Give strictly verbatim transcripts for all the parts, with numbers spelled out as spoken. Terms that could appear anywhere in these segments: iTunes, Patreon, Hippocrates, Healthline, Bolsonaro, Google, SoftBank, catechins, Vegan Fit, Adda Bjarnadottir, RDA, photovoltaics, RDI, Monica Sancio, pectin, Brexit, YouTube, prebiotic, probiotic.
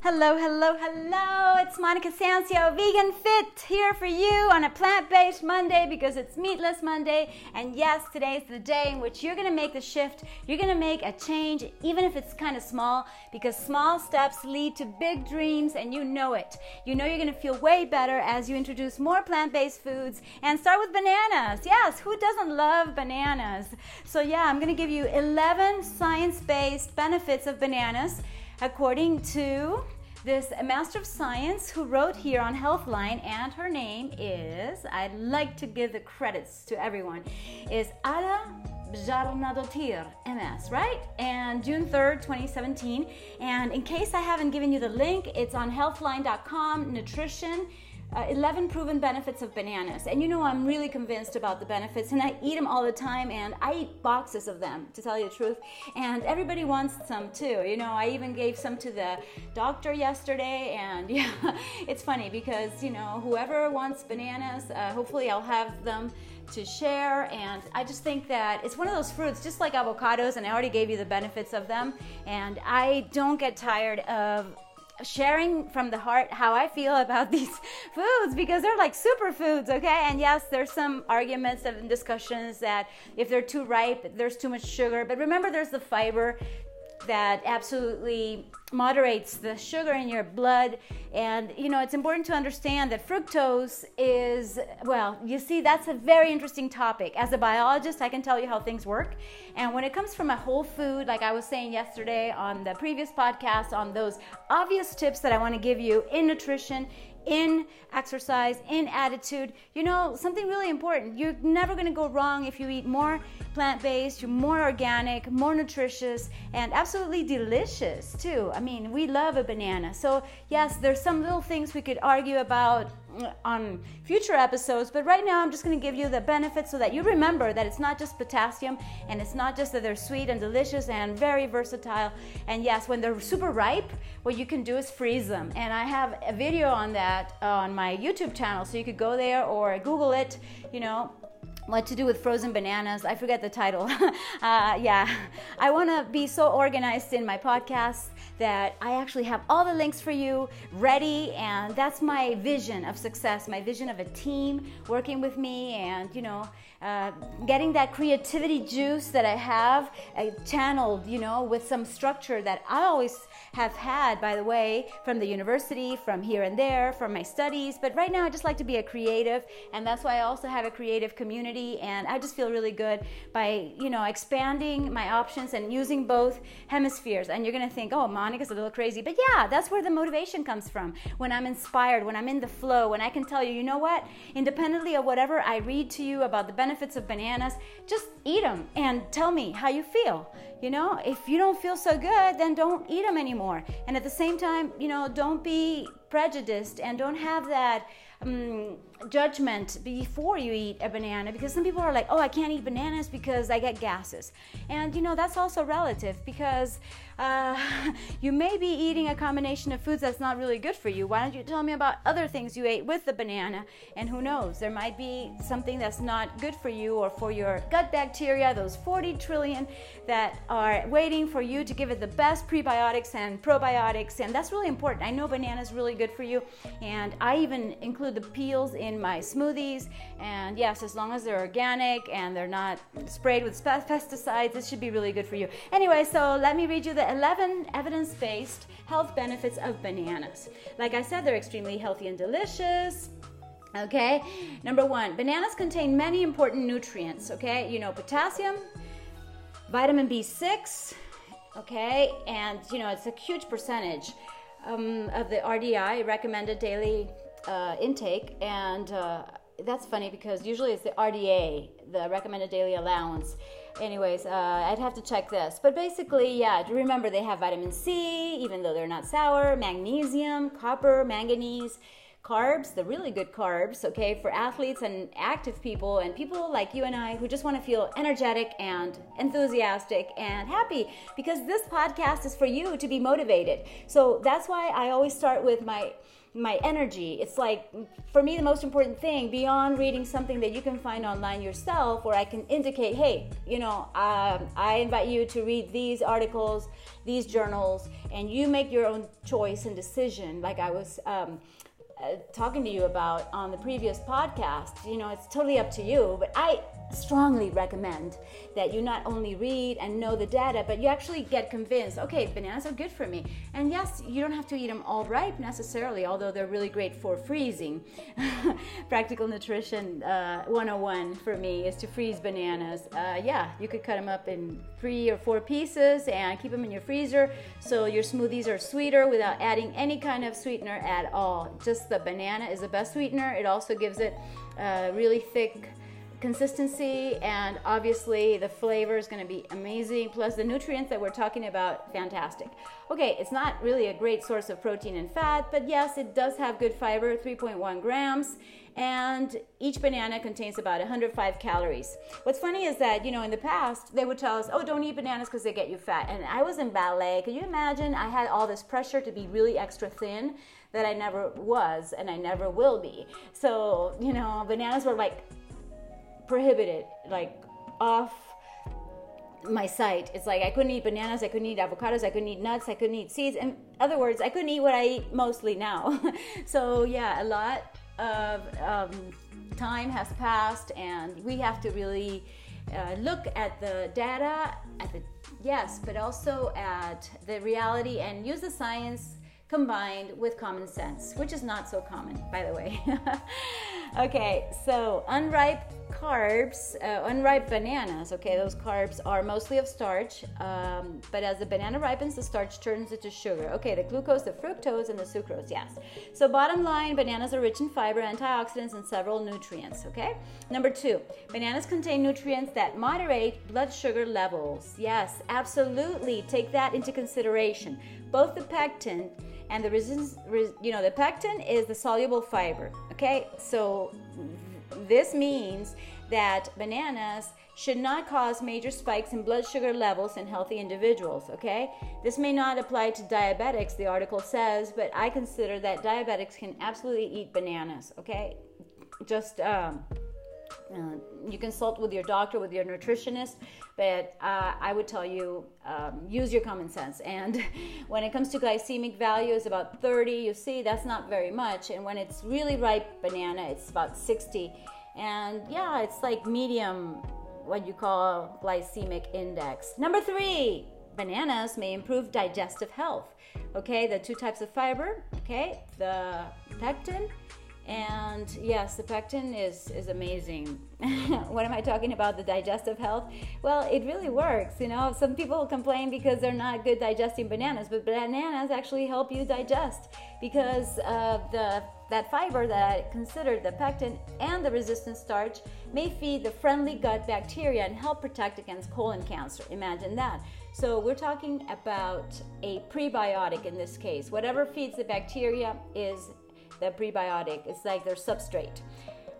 Hello, hello, hello, it's Monica Sancio, Vegan Fit, here for you on a plant-based Monday because it's Meatless Monday, and yes, today's the day in which you're going to make the shift, you're going to make a change, even if it's kind of small, because small steps lead to big dreams, and you know it. You know you're going to feel way better as you introduce more plant-based foods, and start with bananas. Yes, who doesn't love bananas? So yeah, I'm going to give you eleven science-based benefits of bananas, according to this master of science who wrote here on Healthline, and her name is, I'd like to give the credits to everyone, is Adda Bjarnadottir, M S, right? And June third, twenty seventeen. And in case I haven't given you the link, it's on healthline dot com, nutrition, Uh, eleven proven benefits of bananas. And you know I'm really convinced about the benefits, and I eat them all the time, and I eat boxes of them, to tell you the truth, and everybody wants some too. You know, I even gave some to the doctor yesterday, and yeah, it's funny because, you know, whoever wants bananas, uh, hopefully I'll have them to share. And I just think that it's one of those fruits, just like avocados, and I already gave you the benefits of them, and I don't get tired of sharing from the heart how I feel about these foods, because they're like superfoods, okay? And yes, there's some arguments and discussions that if they're too ripe, there's too much sugar. But remember, there's the fiber that absolutely moderates the sugar in your blood. And you know, it's important to understand that fructose is, well, you see, that's a very interesting topic. As a biologist, I can tell you how things work, and when it comes from a whole food, like I was saying yesterday on the previous podcast, on those obvious tips that I want to give you in nutrition, in exercise, in attitude, you know, something really important. You're never going to go wrong if you eat more plant-based, you're more organic, more nutritious, and absolutely delicious too. I mean, we love a banana. So yes, there's some little things we could argue about on future episodes, but right now I'm just going to give you the benefits so that you remember that it's not just potassium, and it's not just that they're sweet and delicious and very versatile. And yes, when they're super ripe, what you can do is freeze them, and I have a video on that on my YouTube channel, so you could go there or Google it, you know, what to do with frozen bananas. I forget the title. uh, yeah, I want to be so organized in my podcast that I actually have all the links for you ready, and that's my vision of success, my vision of a team working with me, and you know, uh, getting that creativity juice that I have uh, channeled, you know, with some structure that I always have had, by the way, from the university, from here and there, from my studies. But right now I just like to be a creative, and that's why I also have a creative community. And I just feel really good by, you know, expanding my options and using both hemispheres. And you're going to think, oh, Monica's a little crazy. But yeah, that's where the motivation comes from. When I'm inspired, when I'm in the flow, when I can tell you, you know what, independently of whatever I read to you about the benefits of bananas, just eat them and tell me how you feel. You know, if you don't feel so good, then don't eat them anymore. And at the same time, you know, don't be prejudiced, and don't have that um, judgment before you eat a banana, because some people are like, oh, I can't eat bananas because I get gases. And you know, that's also relative, because uh, you may be eating a combination of foods that's not really good for you. Why don't you tell me about other things you ate with the banana? And who knows, there might be something that's not good for you or for your gut bacteria, those forty trillion that are waiting for you to give it the best prebiotics and probiotics. And that's really important. I know bananas really good for you, and I even include the peels in my smoothies. And yes, as long as they're organic and they're not sprayed with pesticides, this should be really good for you. Anyway, so let me read you the eleven evidence-based health benefits of bananas. Like I said, they're extremely healthy and delicious. Okay, number one, bananas contain many important nutrients. Okay, you know, potassium, vitamin B six, okay, and you know, it's a huge percentage Um, of the R D I, recommended daily uh, intake. And uh, that's funny because usually it's the R D A, the recommended daily allowance. Anyways, uh, I'd have to check this. But basically, yeah, remember they have vitamin C, even though they're not sour, magnesium, copper, manganese, carbs, the really good carbs, okay, for athletes and active people and people like you and I who just want to feel energetic and enthusiastic and happy, because this podcast is for you to be motivated. So that's why I always start with my my energy. It's like, for me, the most important thing beyond reading something that you can find online yourself, where I can indicate, hey, you know, um, I invite you to read these articles, these journals, and you make your own choice and decision, like I was um, uh, talking to you about on the previous podcast. You know, it's totally up to you, but I strongly recommend that you not only read and know the data, but you actually get convinced, okay, bananas are good for me. And yes, you don't have to eat them all ripe necessarily, although they're really great for freezing. Practical Nutrition uh, one oh one for me is to freeze bananas. Uh, yeah, you could cut them up in three or four pieces and keep them in your freezer, so your smoothies are sweeter without adding any kind of sweetener at all. Just the banana is the best sweetener. It also gives it uh, really thick consistency, and obviously the flavor is going to be amazing, plus the nutrients that we're talking about, fantastic. Okay, it's not really a great source of protein and fat, but yes, it does have good fiber, three point one grams, and each banana contains about one hundred five calories. What's funny is that, you know, in the past they would tell us, oh, don't eat bananas because they get you fat, and I was in ballet. Can you imagine? I had all this pressure to be really extra thin that I never was and I never will be. So, you know, bananas were like prohibited, like off my sight. It's like I couldn't eat bananas, I couldn't eat avocados, I couldn't eat nuts, I couldn't eat seeds. In other words, I couldn't eat what I eat mostly now. So yeah, a lot of um, time has passed, and we have to really uh, look at the data, at the yes, but also at the reality, and use the science combined with common sense, which is not so common, by the way. Okay, so unripe carbs, uh, unripe bananas, okay, those carbs are mostly of starch, um, but as the banana ripens, the starch turns into sugar. Okay, the glucose, the fructose, and the sucrose, yes. So bottom line, bananas are rich in fiber, antioxidants, and several nutrients, okay? Number two, bananas contain nutrients that moderate blood sugar levels. Yes, absolutely, take that into consideration. Both the pectin and the resistance, you know, the pectin is the soluble fiber, okay? So this means that bananas should not cause major spikes in blood sugar levels in healthy individuals, okay? This may not apply to diabetics, the article says, but I consider that diabetics can absolutely eat bananas, okay? Just, um, uh, you consult with your doctor, with your nutritionist, but uh, I would tell you, um, use your common sense. And when it comes to glycemic value, it's about thirty, you see, that's not very much. And when it's really ripe banana, it's about sixty. And yeah, it's like medium, what you call glycemic index. Number three, bananas may improve digestive health. Okay, the two types of fiber, okay, the pectin. And yes, the pectin is, is amazing. What am I talking about, the digestive health? Well, it really works, you know. Some people complain because they're not good digesting bananas, but bananas actually help you digest because uh, the that fiber that I considered, the pectin and the resistant starch, may feed the friendly gut bacteria and help protect against colon cancer. Imagine that. So we're talking about a prebiotic in this case. Whatever feeds the bacteria is the prebiotic. It's like their substrate.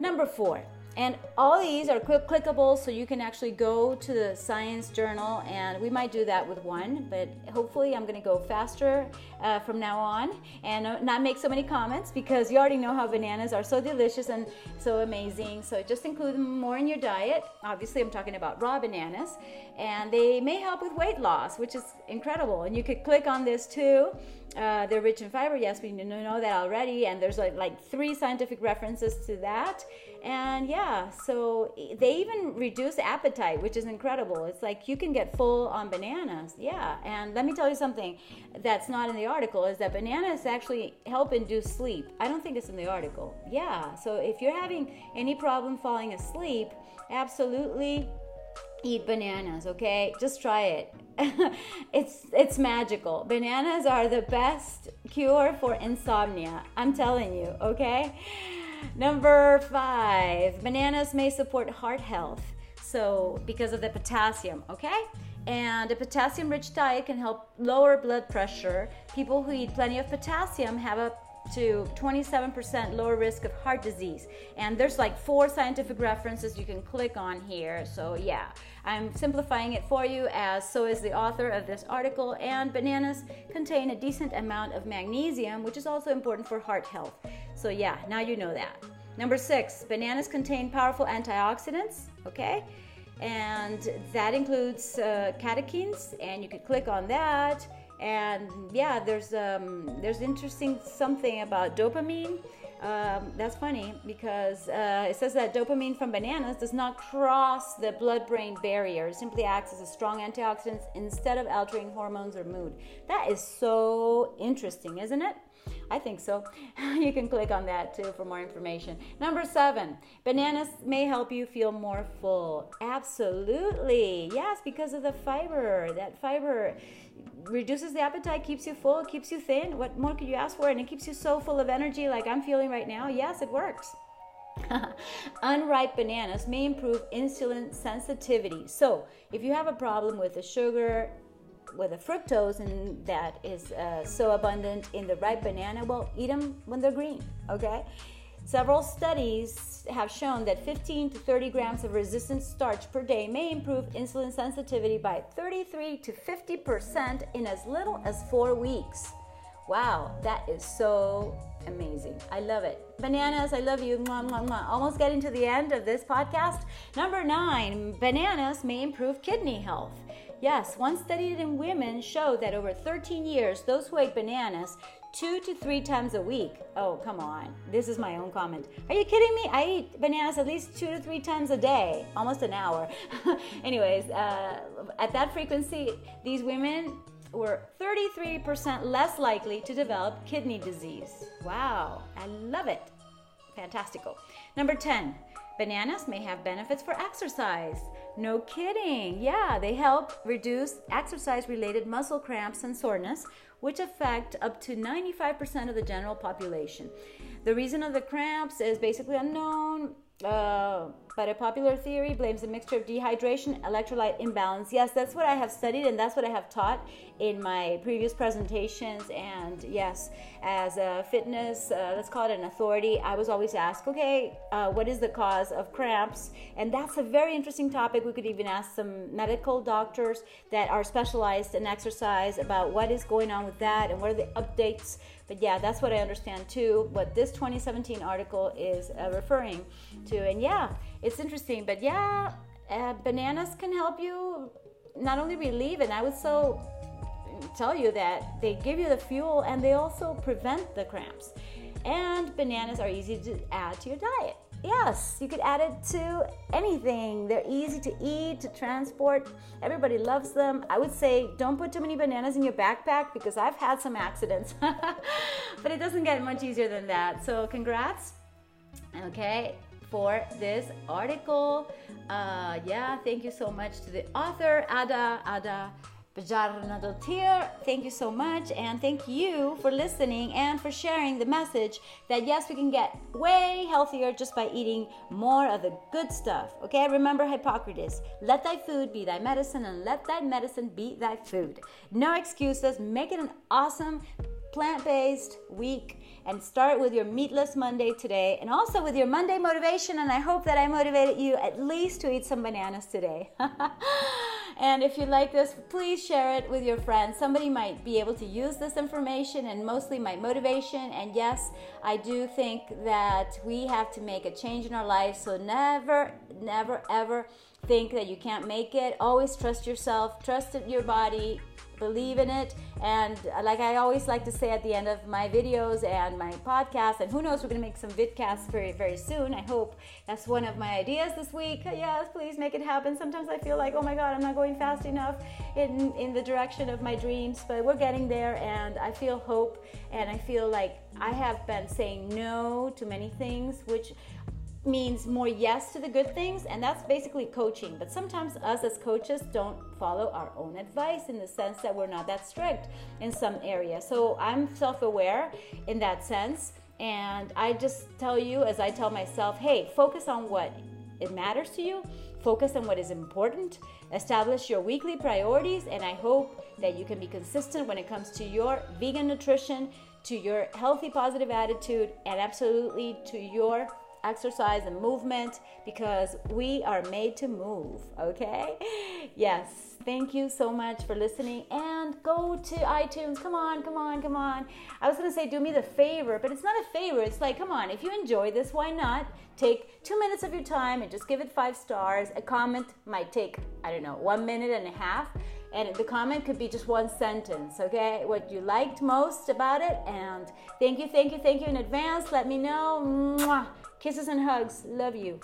Number four, and all these are click- clickable, so you can actually go to the science journal, and we might do that with one, but hopefully I'm going to go faster uh, from now on and not make so many comments, because you already know how bananas are so delicious and so amazing. So just include them more in your diet. Obviously, I'm talking about raw bananas, and they may help with weight loss, which is incredible. And you could click on this too. Uh, they're rich in fiber. Yes, we know that already, and there's like, like three scientific references to that. And yeah, so they even reduce appetite, which is incredible. It's like you can get full on bananas. Yeah, and let me tell you something that's not in the article, is that bananas actually help induce sleep. I don't think it's in the article. Yeah, so if you're having any problem falling asleep, absolutely eat bananas, okay? Just try it. it's it's magical. Bananas are the best cure for insomnia, I'm telling you, okay? Number five, bananas may support heart health, so because of the potassium, okay? And a potassium-rich diet can help lower blood pressure. People who eat plenty of potassium have a to twenty-seven percent lower risk of heart disease. And there's like four scientific references you can click on here. So yeah, I'm simplifying it for you, as so is the author of this article. And bananas contain a decent amount of magnesium, which is also important for heart health. So yeah, now you know that. Number six, bananas contain powerful antioxidants, okay? And that includes uh, catechins, and you could click on that. And yeah, there's um, there's interesting something about dopamine. Um, that's funny because uh, it says that dopamine from bananas does not cross the blood-brain barrier. It simply acts as a strong antioxidant instead of altering hormones or mood. That is so interesting, isn't it? I think so. You can click on that too for more information. Number seven, bananas may help you feel more full. Absolutely. Yes, because of the fiber. That fiber reduces the appetite, keeps you full, keeps you thin. What more could you ask for? And it keeps you so full of energy like I'm feeling right now. Yes, it works. Unripe bananas may improve insulin sensitivity. So if you have a problem with the sugar, with the fructose, and that is uh, so abundant in the ripe banana, well, eat them when they're green, okay? Several studies have shown that fifteen to thirty grams of resistant starch per day may improve insulin sensitivity by thirty-three to fifty percent in as little as four weeks. Wow, that is so amazing. I love it. Bananas, I love you. Mwah, mwah, mwah. Almost getting to the end of this podcast. Number nine, bananas may improve kidney health. Yes, one study in women showed that over thirteen years, those who ate bananas two to three times a week. Oh, come on. This is my own comment. Are you kidding me? I eat bananas at least two to three times a day, almost an hour. Anyways, uh, at that frequency, these women were thirty-three percent less likely to develop kidney disease. Wow, I love it. Fantastical. Number ten, bananas may have benefits for exercise. No kidding. Yeah, they help reduce exercise-related muscle cramps and soreness, which affect up to ninety-five percent of the general population. The reason of the cramps is basically unknown, uh, but a popular theory blames a mixture of dehydration, electrolyte imbalance. Yes, that's what I have studied, and that's what I have taught in my previous presentations. And yes, as a fitness, uh, let's call it an authority, I was always asked, okay, uh, what is the cause of cramps? And that's a very interesting topic. We could even ask some medical doctors that are specialized in exercise about what is going on with that and what are the updates. But yeah, that's what I understand too, what this twenty seventeen article is uh, referring to. And yeah, it's interesting, but yeah, uh, bananas can help you not only relieve, and I would so tell you that they give you the fuel and they also prevent the cramps. And bananas are easy to add to your diet. Yes, you could add it to anything. They're easy to eat, to transport. Everybody loves them. I would say don't put too many bananas in your backpack because I've had some accidents. But it doesn't get much easier than that. So congrats. Okay. For this article. Uh, yeah, thank you so much to the author, Adda, Adda Bjarnadottir. Thank you so much, and thank you for listening and for sharing the message that yes, we can get way healthier just by eating more of the good stuff, okay? Remember Hippocrates, let thy food be thy medicine and let thy medicine be thy food. No excuses, make it an awesome plant-based week, and start with your meatless Monday today, and also with your Monday motivation, and I hope that I motivated you at least to eat some bananas today. And if you like this, please share it with your friends. Somebody might be able to use this information, and mostly my motivation. And yes, I do think that we have to make a change in our lives, so never, never, ever think that you can't make it. Always trust yourself, trust your body, believe in it. And like I always like to say at the end of my videos and my podcast, and who knows, we're going to make some vidcasts very, very soon. I hope that's one of my ideas this week. Yes, please make it happen. Sometimes I feel like, oh my God, I'm not going fast enough in, in the direction of my dreams, but we're getting there, and I feel hope, and I feel like I have been saying no to many things, which means more yes to the good things, and that's basically coaching. But sometimes us as coaches don't follow our own advice in the sense that we're not that strict in some area. So I'm self-aware in that sense, and I just tell you, as I tell myself, hey, focus on what it matters to you, Focus on what is important, establish your weekly priorities, and I hope that you can be consistent when it comes to your vegan nutrition, to your healthy, positive attitude, and absolutely to your exercise and movement, because we are made to move, okay? Yes, thank you so much for listening, and go to iTunes. Come on, come on, come on. I was gonna say do me the favor, but it's not a favor. It's like, come on, if you enjoy this, why not take two minutes of your time and just give it five stars. A comment might take, I don't know, one minute and a half, and the comment could be just one sentence, okay? What you liked most about it, and thank you, thank you, thank you in advance. Let me know. Mwah. Kisses and hugs. Love you.